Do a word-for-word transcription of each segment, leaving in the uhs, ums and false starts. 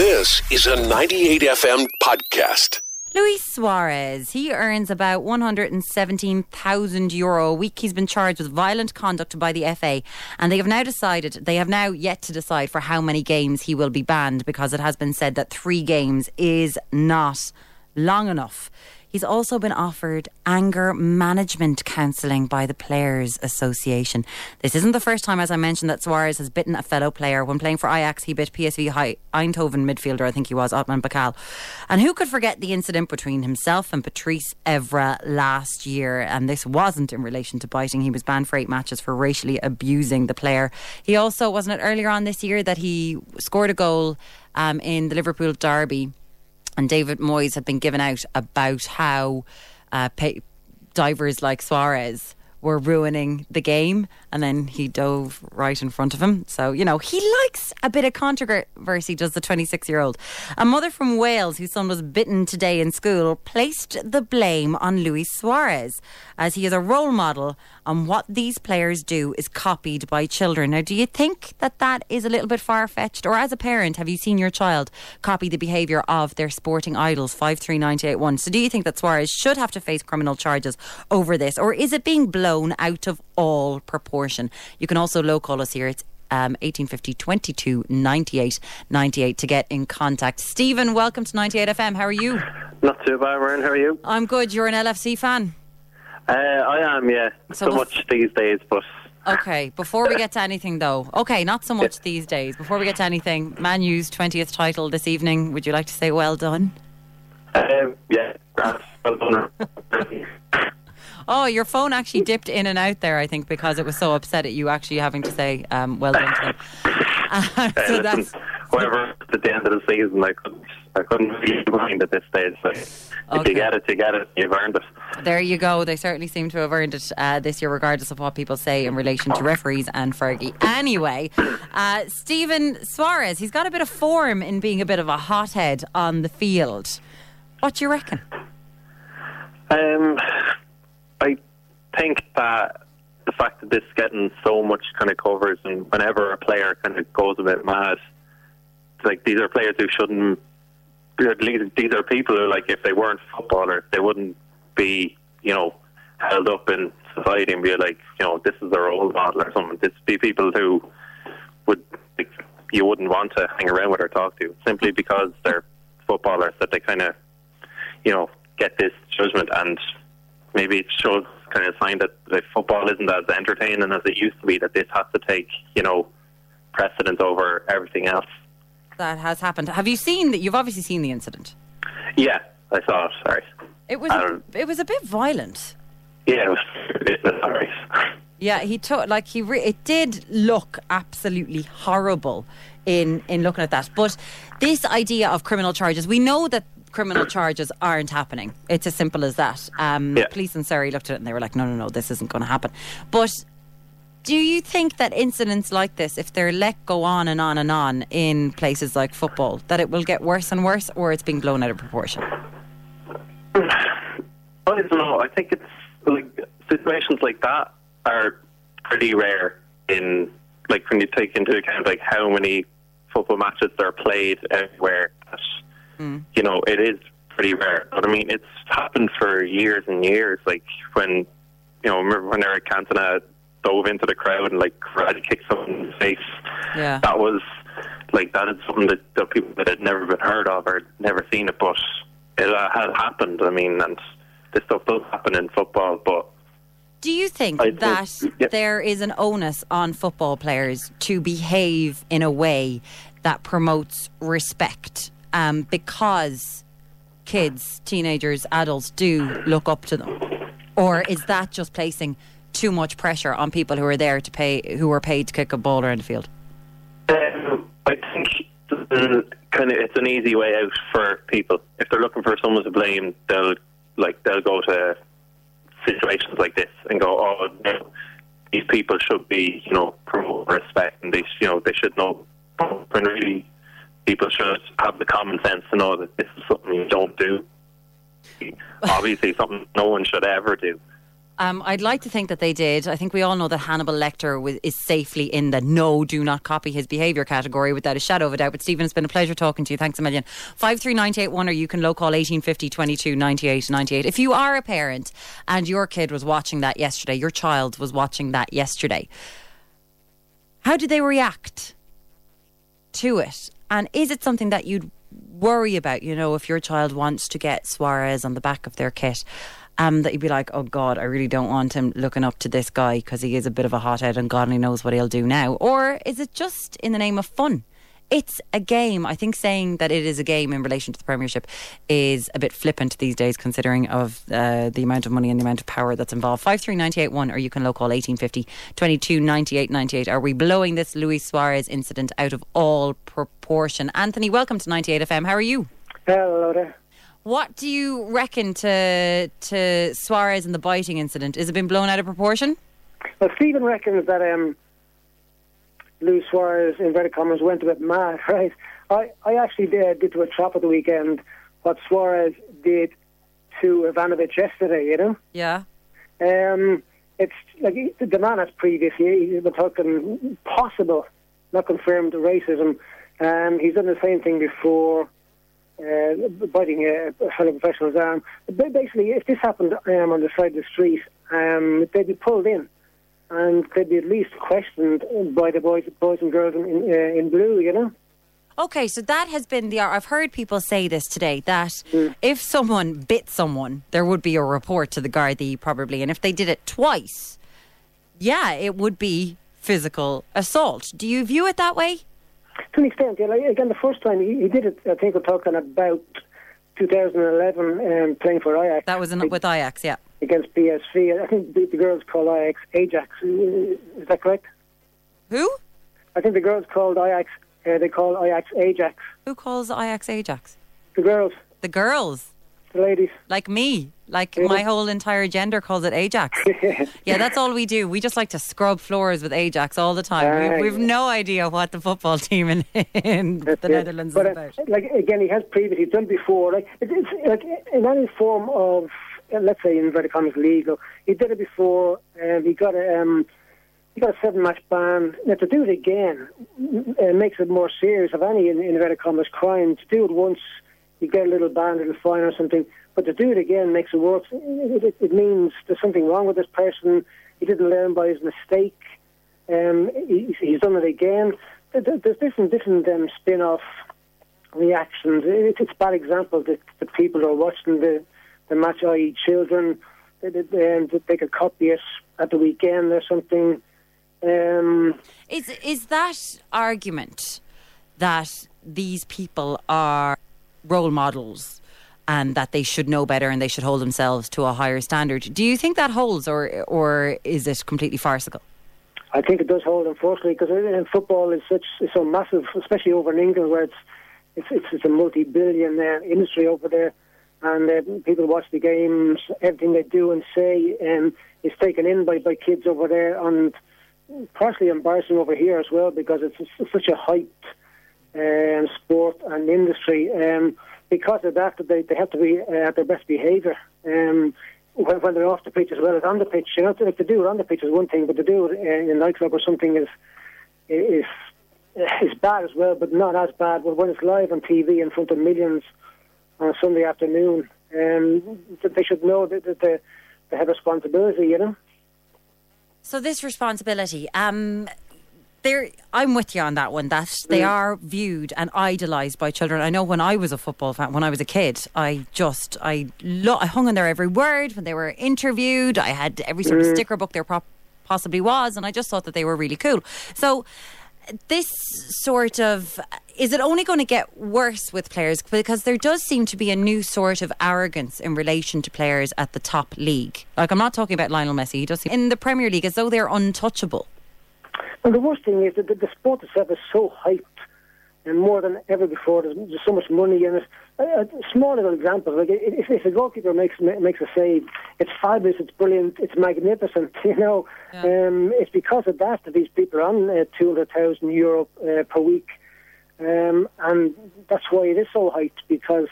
This is a ninety-eight F M podcast. Luis Suarez, he earns about one hundred seventeen thousand euro a week. He's been charged with violent conduct by the F A, and they have now decided, they have now yet to decide for how many games he will be banned, because it has been said that three games is not long enough. He's also been offered anger management counselling by the Players Association. This isn't the first time, as I mentioned, that Suarez has bitten a fellow player. When playing for Ajax, he bit P S V Eindhoven midfielder, I think he was, Otman Bakkal. And who could forget the incident between himself and Patrice Evra last year? And this wasn't in relation to biting. He was banned for eight matches for racially abusing the player. He also, wasn't it earlier on this year, that he scored a goal um, in the Liverpool Derby? And David Moyes had been given out about how uh, pay- divers like Suarez were ruining the game, and then he dove right in front of him. So, you know, he likes a bit of controversy, does the twenty-six-year-old. A mother from Wales whose son was bitten today in school placed the blame on Luis Suarez, as he is a role model on what these players do is copied by children. Now, do you think that that is a little bit far-fetched? Or as a parent, have you seen your child copy the behaviour of their sporting idols? five three nine eight one. So do you think that Suarez should have to face criminal charges over this? Or is it being blown out of all proportion? You can also low call us here. It's um, eighteen fifty, twenty-two, ninety-eight, ninety-eight to get in contact. Stephen, welcome to ninety-eight F M. How are you? Not too bad, Maureen. How are you? I'm good. You're an L F C fan? Uh, I am, yeah. So, so much these days, but... Okay, before we get to anything though, okay, not so much these days. Before we get to anything, Man U's twentieth title this evening. Would you like to say well done? Um, yeah, well done. Oh, your phone actually dipped in and out there, I think, because it was so upset at you actually having to say, um, well done to them. Uh, so hey, that's... However, at the end of the season, I couldn't, I couldn't be behind at this stage. So okay. If you get it, you get it. You've earned it. There you go. They certainly seem to have earned it uh, this year, regardless of what people say in relation to referees and Fergie. Anyway, uh, Steven Suarez, he's got a bit of form in being a bit of a hothead on the field. What do you reckon? Um... I think that the fact that this is getting so much kind of covers, and whenever a player kind of goes a bit mad, like, these are players who shouldn't, these are people who, like, if they weren't footballers, they wouldn't be, you know, held up in society and be like, you know, this is their role model or something. This would be people who would, like, you wouldn't want to hang around with or talk to, simply because they're footballers, that they kind of, you know, get this judgment. And maybe it shows kind of a sign that, like, football isn't as entertaining as it used to be, that this has to take, you know, precedence over everything else. That has happened. Have you seen that? You've obviously seen the incident. Yeah, I saw it. Sorry. It was um, a, it was a bit violent. Yeah, it was, it was sorry. Yeah, he took like he re- it did look absolutely horrible in in looking at that. But this idea of criminal charges, we know that criminal charges aren't happening. It's as simple as that. Um, yeah. Police in Surrey looked at it and they were like, no, no, no, this isn't going to happen. But do you think that incidents like this, if they're let go on and on and on in places like football, that it will get worse and worse, or it's being blown out of proportion? I don't know. I think it's, like, situations like that are pretty rare in, like, when you take into account, like, how many football matches are played everywhere. You know, it is pretty rare. But, I mean, it's happened for years and years. Like, when, you know, remember when Eric Cantona dove into the crowd and, like, karate kicked someone in the face? Yeah. That was, like, that is something that, that people that had never been heard of or never seen it, but it uh, had happened. I mean, and this stuff does happen in football, but... Do you think I, that yeah. there is an onus on football players to behave in a way that promotes respect? Um, because kids, teenagers, adults do look up to them? Or is that just placing too much pressure on people who are there to pay, who are paid to kick a ball around the field? Um, I think kind of it's an easy way out for people. If they're looking for someone to blame, they'll like they'll go to situations like this and go, "Oh, no, these people should be, you know, promote respect, and they, you know, they should know." And really, people should have the common sense to know that this is something you don't do. Obviously, something no one should ever do. Um, I'd like to think that they did. I think we all know that Hannibal Lecter was, is safely in the no, do not copy his behaviour category without a shadow of a doubt. But Stephen, it's been a pleasure talking to you. Thanks a million. five three nine eight one, or you can low call eighteen fifty twenty-two ninety-eight ninety-eight. If you are a parent and your kid was watching that yesterday, your child was watching that yesterday, how did they react to it? And is it something that you'd worry about, you know, if your child wants to get Suarez on the back of their kit, um, that you'd be like, oh God, I really don't want him looking up to this guy because he is a bit of a hothead and God only knows what he'll do now? Or is it just in the name of fun? It's a game. I think saying that it is a game in relation to the Premiership is a bit flippant these days, considering of uh, the amount of money and the amount of power that's involved. five three nine eight one, or you can low call eighteen fifty twenty-two ninety-eight ninety-eight. Are we blowing this Luis Suarez incident out of all proportion? Anthony, welcome to ninety-eight F M. How are you? Hello there. What do you reckon to to Suarez and the biting incident? Has it been blown out of proportion? Well, Stephen reckons that um. Luis Suarez, inverted commas, went a bit mad, right? I, I actually did, did to a chap at the weekend what Suarez did to Ivanovic yesterday, you know? Yeah. Um, it's like he, the man has previously, he's been talking possible, not confirmed, racism. Um, he's done the same thing before, uh, biting a fellow professional's arm. But basically, if this happened um, on the side of the street, um, they'd be pulled in. And could be at least questioned by the boys, boys and girls in in, uh, in blue, you know. Okay, so that has been the. I've heard people say this today that mm. if someone bit someone, there would be a report to the Gardaí probably, and if they did it twice, yeah, it would be physical assault. Do you view it that way? To an extent, yeah. Like, again, the first time he, he did it, I think we're talking about two thousand eleven, um, playing for Ajax. That was in, with Ajax, yeah. Against P S V. I think the, the girls called Ajax Ajax. Is that correct? Who? I think the girls called Ajax. Uh, they call Ajax Ajax. Who calls Ajax Ajax? The girls. The girls. The ladies. Like me. Like really? My whole entire gender calls it Ajax. Yeah, that's all we do. We just like to scrub floors with Ajax all the time. Uh, we, we've no idea what the football team in, in the it. Netherlands but, is about. Uh, like again, he has previously done before. Like, it, it's, like in any form of. Let's say inverted commas legal. He did it before. Um, he got a um, he got a seven match ban. Now to do it again uh, makes it more serious of any inverted commas crime. To do it once, you get a little ban, a little fine or something. But to do it again makes it worse. It, it, it means there's something wrong with this person. He didn't learn by his mistake. Um, he, he's done it again. There's different different um, spin off reactions. It, it's a bad example that the people are watching the. The match, that is children, they, they, they, they could copy it at the weekend or something. Um, is is that argument that these people are role models and that they should know better and they should hold themselves to a higher standard? Do you think that holds, or or is it completely farcical? I think it does hold, unfortunately, because football is such is so massive, especially over in England, where it's it's it's, it's a multi-billion uh, industry over there. And uh, people watch the games, everything they do and say um, is taken in by, by kids over there, and partially embarrassing over here as well, because it's, it's such a hyped um, sport and industry. Um, because of that, they, they have to be uh, at their best behaviour um, when, when they're off the pitch as well as on the pitch. You know, if they do it on the pitch is one thing, but to do it in a nightclub or something is is is bad as well, but not as bad. But when it's live on T V in front of millions on a Sunday afternoon, um, that they should know that, that they, they have responsibility, you know? So this responsibility, um, they're, I'm with you on that one, that they mm. are viewed and idolised by children. I know when I was a football fan, when I was a kid, I just, I, lo- I hung on their every word when they were interviewed. I had every sort mm. of sticker book there pro- possibly was, and I just thought that they were really cool. So this sort of, is it only going to get worse with players? Because there does seem to be a new sort of arrogance in relation to players at the top league. Like, I'm not talking about Lionel Messi. He does seem, in the Premier League, as though they're untouchable. Well, the worst thing is that the, the sport itself is so hyped, and more than ever before, there's, there's so much money in it. A, a small little example, like if, if a goalkeeper makes makes a save, it's fabulous, it's brilliant, it's magnificent, you know. Yeah. Um, it's because of that that these people are on uh, two hundred thousand euro uh, per week. Um, and that's why it is so hyped, because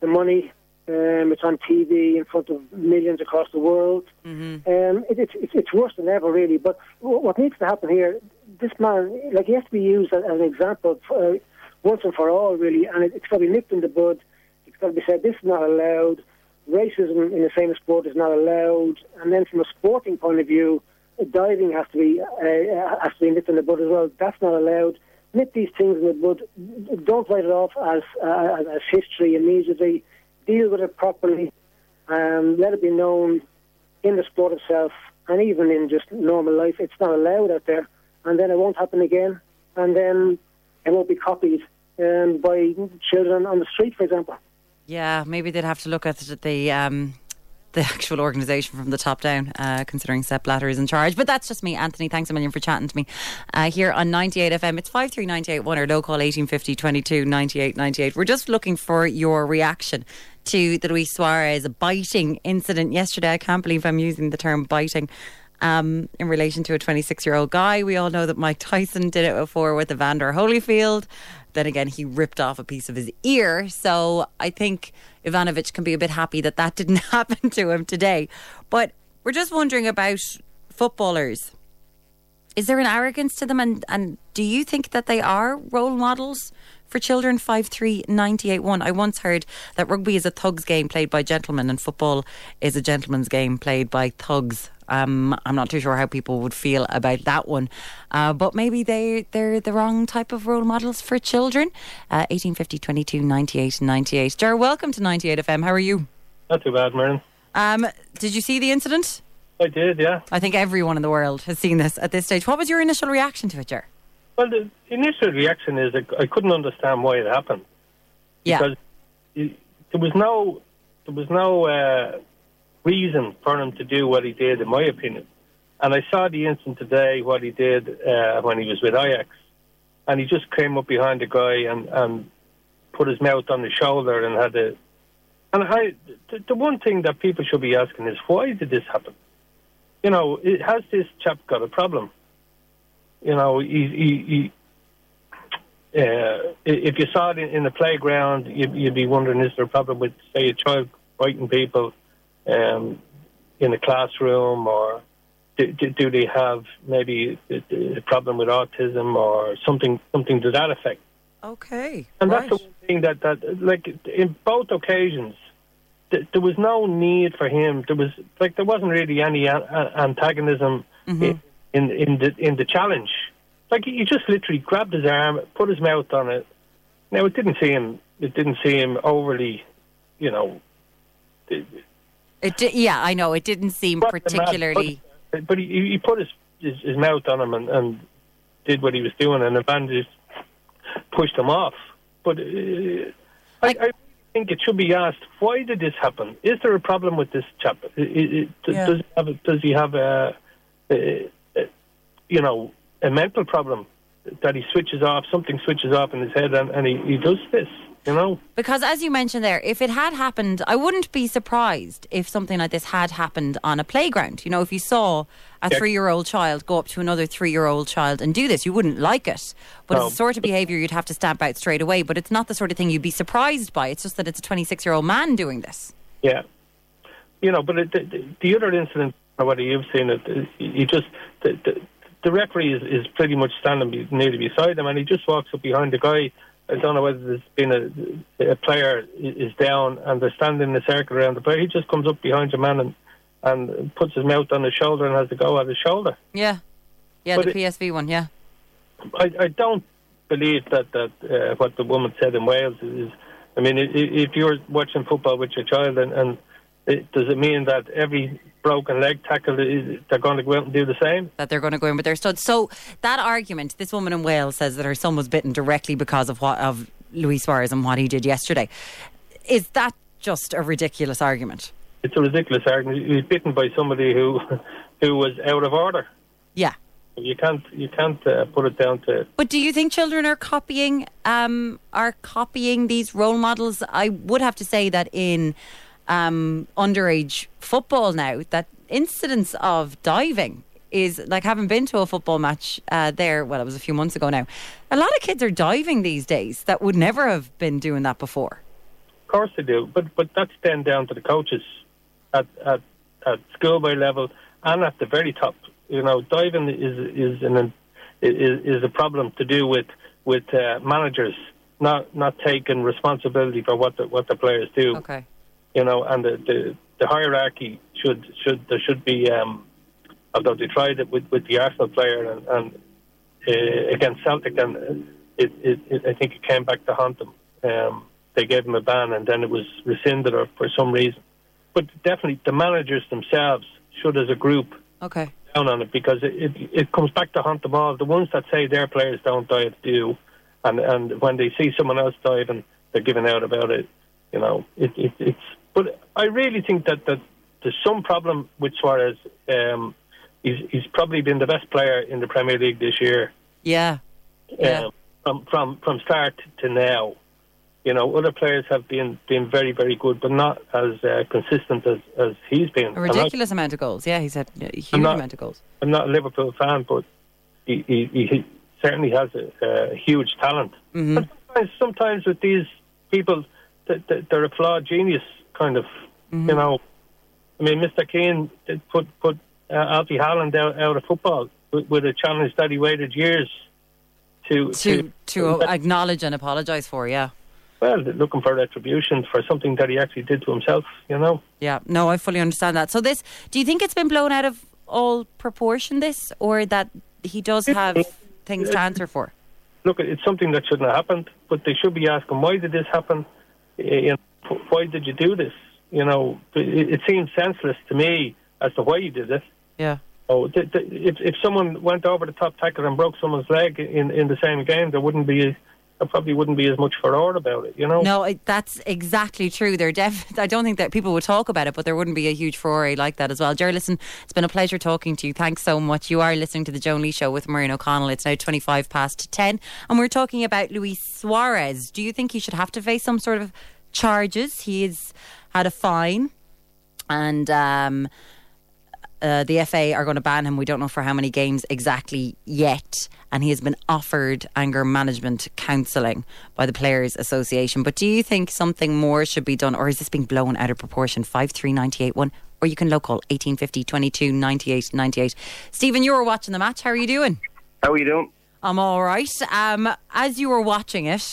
the money, Um, it's on T V in front of millions across the world. Mm-hmm. Um, it, it, it, it's worse than ever, really. But what needs to happen here, this man, like, he has to be used as, as an example for, uh, once and for all, really. And it, it's got to be nipped in the bud. It's got to be said, this is not allowed. Racism in the same sport is not allowed. And then from a sporting point of view, diving has to be uh, has to be nipped in the bud as well. That's not allowed. Nip these things in the bud. Don't write it off as uh, as history immediately. Deal with it properly, um, let it be known in the sport itself and even in just normal life. It's not allowed out there, and then it won't happen again, and then it won't be copied um, by children on the street, for example. Yeah, maybe they'd have to look at the um, the actual organisation from the top down, uh, considering Sepp Blatter is in charge. But that's just me, Anthony. Thanks a million for chatting to me uh, here on ninety-eight F M. It's five three nine eight one or low call eighteen fifty twenty-two ninety-eight ninety-eight. We're just looking for your reaction to the Luis Suarez biting incident yesterday. I can't believe I'm using the term biting um, in relation to a twenty-six-year-old guy. We all know that Mike Tyson did it before with Evander Holyfield. Then again, he ripped off a piece of his ear. So I think Ivanovic can be a bit happy that that didn't happen to him today. But we're just wondering about footballers. Is there an arrogance to them? And, and do you think that they are role models for children? five three nine eight one. I once heard that rugby is a thug's game played by gentlemen and football is a gentleman's game played by thugs. Um, I'm not too sure how people would feel about that one. Uh, but maybe they, they're the wrong type of role models for children. Uh, eighteen fifty twenty-two ninety-eight ninety-eight. Ger, welcome to ninety-eight F M. How are you? Not too bad, Merlin. Um, did you see the incident? I did, yeah. I think everyone in the world has seen this at this stage. What was your initial reaction to it, Ger? Well, the initial reaction is that I couldn't understand why it happened. Yeah. Because it, there was no, there was no uh, reason for him to do what he did, in my opinion. And I saw the incident today, what he did uh, when he was with Ajax. And he just came up behind the guy and, and put his mouth on his shoulder and had a... And I, the, the one thing that people should be asking is, why did this happen? You know, has this chap got a problem? You know, he, he, he, uh, if you saw it in, in the playground, you'd, you'd be wondering, is there a problem with, say, a child biting people um, in a classroom, or do, do, do they have maybe a, a problem with autism or something something to that effect? Okay. And right. That's the one thing that, that, like, in both occasions, th- there was no need for him. There was, like, there wasn't really any a- a- antagonism. Mm-hmm. It, In, in the in the challenge. Like, he just literally grabbed his arm, put his mouth on it. Now, it didn't seem it didn't seem overly, you know. It, it di- yeah, I know it didn't seem particularly. Mad, but but he, he put his, his, his mouth on him and, and did what he was doing, and the band just pushed him off. But uh, I, I think it should be asked: why did this happen? Is there a problem with this chap? It, it, yeah. Does he have a, does he have a, a you know, a mental problem that he switches off, something switches off in his head and, and he, he does this, you know? Because as you mentioned there, if it had happened, I wouldn't be surprised if something like this had happened on a playground. You know, if you saw a yeah. three-year-old child go up to another three-year-old child and do this, you wouldn't like it. But no. It's the sort of behaviour you'd have to stamp out straight away, but it's not the sort of thing you'd be surprised by. It's just that it's a twenty-six-year-old man doing this. Yeah. You know, but it, the, the other incident, whether you've seen it, you just... The, the, The referee is, is pretty much standing nearly beside him, and he just walks up behind the guy. I don't know whether there's been a, a player is down and they're standing in a circle around the player. He just comes up behind the man and, and puts his mouth on his shoulder and has a go at his shoulder. Yeah. Yeah, but the P S V one, yeah. I, I don't believe that, that uh, what the woman said in Wales is... I mean, if you're watching football with your child and, and it, does it mean that every broken leg tackle, they're going to go out and do the same? That they're going to go in with their studs. So that argument, this woman in Wales says that her son was bitten directly because of what of Luis Suarez and what he did yesterday. Is that just a ridiculous argument? It's a ridiculous argument. He was bitten by somebody who who was out of order. Yeah. You can't you can't uh, put it down to... But do you think children are copying um, are copying these role models? I would have to say that in... Um, underage football now, that incidence of diving is like, having been to a football match uh, there, well, it was a few months ago now, a lot of kids are diving these days that would never have been doing that before. Of course they do, but but that's then down to the coaches at at, at schoolboy level and at the very top. You know, diving is is an is, is a problem to do with with uh, managers not not taking responsibility for what the what the players do. Okay. You know, and the, the, the hierarchy should should there should be. Um, although they tried it with, with the Arsenal player and, and uh, against Celtic, and it, it, it I think it came back to haunt them. Um, They gave him a ban, and then it was rescinded or for some reason. But definitely, the managers themselves should, as a group, okay. down on it, because it, it it comes back to haunt them all. The ones that say their players don't dive do, and and when they see someone else diving, they're giving out about it. You know, it, it it's. But I really think that, that there's some problem with Suarez. Um, he's he's probably been the best player in the Premier League this year. Yeah, yeah. Um, from from from start to now. You know, other players have been, been very, very good, but not as uh, consistent as, as he's been. A ridiculous not, amount of goals. Yeah, he's had a huge not, amount of goals. I'm not a Liverpool fan, but he, he, he certainly has a, a huge talent. Mm-hmm. But sometimes, sometimes with these people, they're a flawed genius, kind of. Mm-hmm. You know, I mean, Mister Keane put, put uh, Alfie Haaland out, out of football with, with a challenge that he waited years to... To, to, to acknowledge and apologise for, yeah. Well, looking for retribution for something that he actually did to himself, you know? Yeah, no, I fully understand that. So this, do you think it's been blown out of all proportion, this, or that he does have things to answer for? Look, it's something that shouldn't have happened, but they should be asking, why did this happen? You know, why did you do this? You know, it, it seems senseless to me as to why you did it. Yeah. Oh, th- th- if, if someone went over the top tackle and broke someone's leg in, in the same game, there wouldn't be... There probably wouldn't be as much furore about it, you know? No, it, that's exactly true. They're def- I don't think that people would talk about it, but there wouldn't be a huge furore like that as well. Ger, listen, it's been a pleasure talking to you. Thanks so much. You are listening to The Joan Lee Show with Maureen O'Connell. It's now twenty-five past ten, and we're talking about Luis Suarez. Do you think he should have to face some sort of charges? He's had a fine, and... Um, Uh, the F A are going to ban him. We don't know for how many games exactly yet, and he has been offered anger management counselling by the Players Association. But do you think something more should be done, or is this being blown out of proportion? five three nine eight one, or you can local eighteen fifty, twenty-two, ninety-eight, ninety-eight. Stephen, you were watching the match. How are you doing? How are you doing? I'm all right. Um, as you were watching it,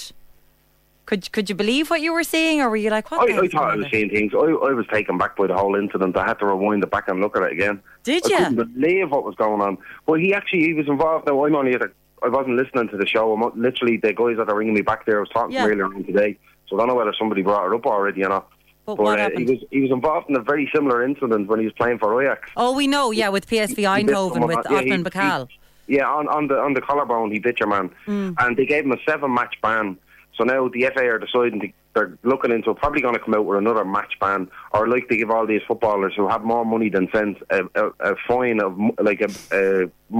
Could could you believe what you were seeing, or were you like, what? I, I thought I was seeing things. I, I was taken back by the whole incident. I had to rewind it back and look at it again. Did you? I couldn't believe what was going on. Well, he actually he was involved. Now, I'm only at a, I wasn't listening to the show. I'm literally the guys that are ringing me back there. I was talking yeah. to him earlier on today, so I don't know whether somebody brought it up already or not. But, but what uh, happened? He was he was involved in a very similar incident when he was playing for Ajax. Oh, we know, yeah, with P S V Eindhoven with yeah, Otman Bakkal. Yeah, on, on the on the collarbone, he bit your man, mm. and they gave him a seven match ban. So now the F A are deciding to, they're looking into probably going to come out with another match ban, or like to give all these footballers who have more money than sense a, a, a fine of like a, a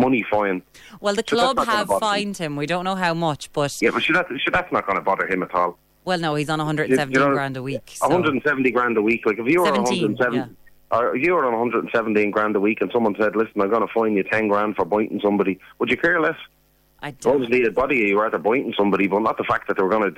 money fine. Well, the club so have fined him. him. We don't know how much, but yeah, but sure, that, sure, that's not going to bother him at all. Well, no, he's on one hundred seventy you know, grand a week. So. one hundred seventy grand a week. Like if you were one hundred seventy. Yeah. Or you were on one hundred seventeen grand a week, and someone said, "Listen, I'm going to fine you ten grand for biting somebody." Would you care less? I obviously, the body you were at a biting somebody, but not the fact that they were going to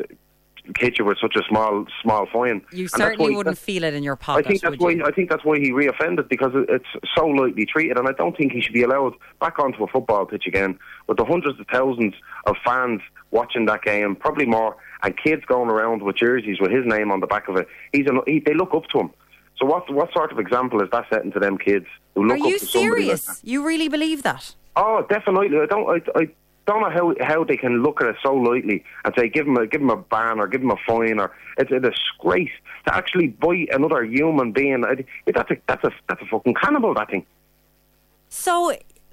hit you with such a small, small fine. You and certainly why, wouldn't feel it in your pocket. I think that's why. You? I think that's why he reoffended, because it's so lightly treated, and I don't think he should be allowed back onto a football pitch again with the hundreds of thousands of fans watching that game, probably more, and kids going around with jerseys with his name on the back of it. He's a, he, they look up to him. So what? What sort of example is that setting to them kids? Who look Are you up to serious? Like you really believe that? Oh, definitely. I don't. I. I don't know how, how they can look at it so lightly and say give him a give him a ban or give him a fine, or it's a disgrace to actually bite another human being. That's a that's a that's a fucking cannibal, that thing. So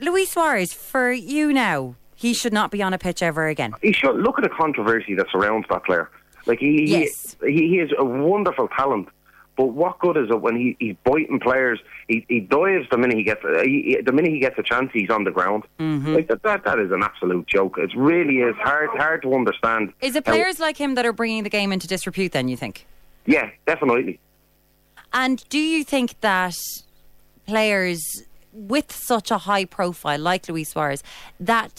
Luis Suarez, for you now, he should not be on a pitch ever again. He should. Look at the controversy that surrounds that player. Like he yes. he, he is a wonderful talent. But what good is it when he, he's biting players? He, he dives the minute he gets he, the minute he gets a chance. He's on the ground. Mm-hmm. Like that, that, that is an absolute joke. It really is hard hard to understand. Is it players how, like him that are bringing the game into disrepute? Then you think? Yeah, definitely. And do you think that players with such a high profile, like Luis Suarez, that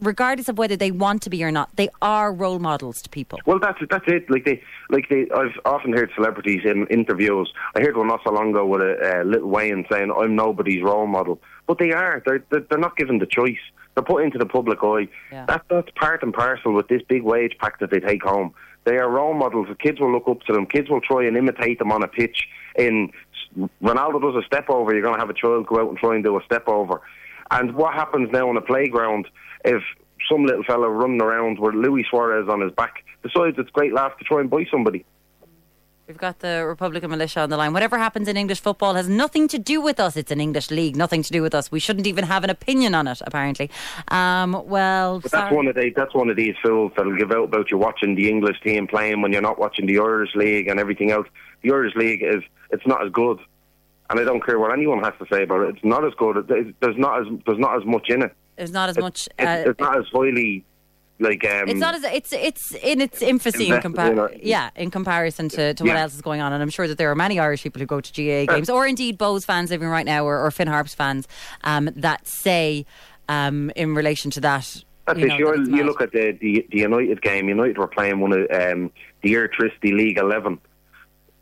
regardless of whether they want to be or not, they are role models to people. Well, that's it. That's it. Like they, like they. I've often heard celebrities in interviews. I heard one not so long ago with a, a Lil Wayne saying, "I'm nobody's role model," but they are. They're they're not given the choice. They're put into the public eye. Yeah. That that's part and parcel with this big wage pack that they take home. They are role models. The kids will look up to them. Kids will try and imitate them on a pitch. In Ronaldo does a step over, you're going to have a child go out and try and do a step over. And what happens now on a playground if some little fella running around with Luis Suarez on his back decides it's great laugh to try and buy somebody? We've got the Republican militia on the line. Whatever happens in English football has nothing to do with us. It's an English league, nothing to do with us. We shouldn't even have an opinion on it, apparently. Um, well, but that's one of the, that's one of these fools that'll give out about you watching the English team playing when you're not watching the Irish league and everything else. The Irish league is it's not as good. And I don't care what anyone has to say about it. It's not as good. There's not as there's not as much in it. There's not as it's, much. Uh, it's, it's not as highly like. Um, it's not as it's it's in its infancy in comparison. In yeah, in comparison to, to yeah. what else is going on. And I'm sure that there are many Irish people who go to G A A games, or indeed Bohs fans living right now, or, or Finn Harps fans um, that say um, in relation to that. That's you know, sure. That you look at the, the the United game. United were playing one of um, the Airtricity League eleven.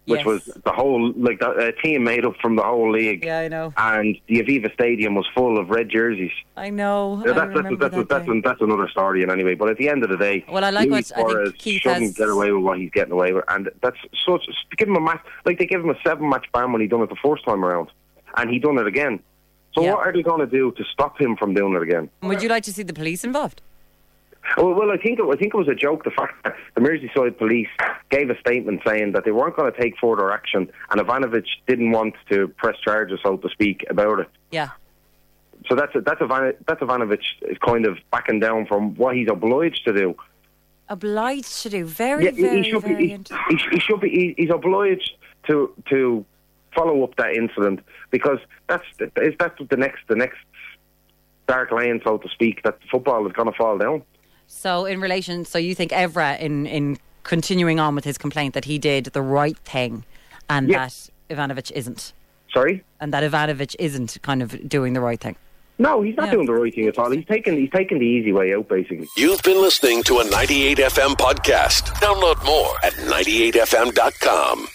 Which yes. was the whole, like, a team made up from the whole league. Yeah, I know. And the Aviva stadium was full of red jerseys. I know. That's, I remember that's, that that's, that's, that's another story, in anyway. But at the end of the day, well, I like Luis what, Suarez I think Keith shouldn't has... get away with what he's getting away with. And that's such. Give him a match. Like, they gave him a seven match ban when he done it the first time around. And he done it again. So, yeah. what are they going to do to stop him from doing it again? Would you like to see the police involved? Oh, well, I think, it, I think it was a joke, the fact that the Merseyside police gave a statement saying that they weren't going to take further action and Ivanovic didn't want to press charges, so to speak, about it. Yeah. So that's a, that's, a, that's Ivanovic is kind of backing down from what he's obliged to do. Obliged to do? Very, yeah, very, he should very... Be, he, he should be... He, he's obliged to to follow up that incident because that's, that's the next the next dark lane, so to speak, that football is going to fall down. So in relation, so you think Evra, in, in continuing on with his complaint, that he did the right thing and yes. that Ivanovic isn't? Sorry? And that Ivanovic isn't kind of doing the right thing? No, he's not yeah. doing the right thing at all. He's taking, he's taking the easy way out, basically. You've been listening to a ninety-eight F M podcast. Download more at ninety-eight F M dot com.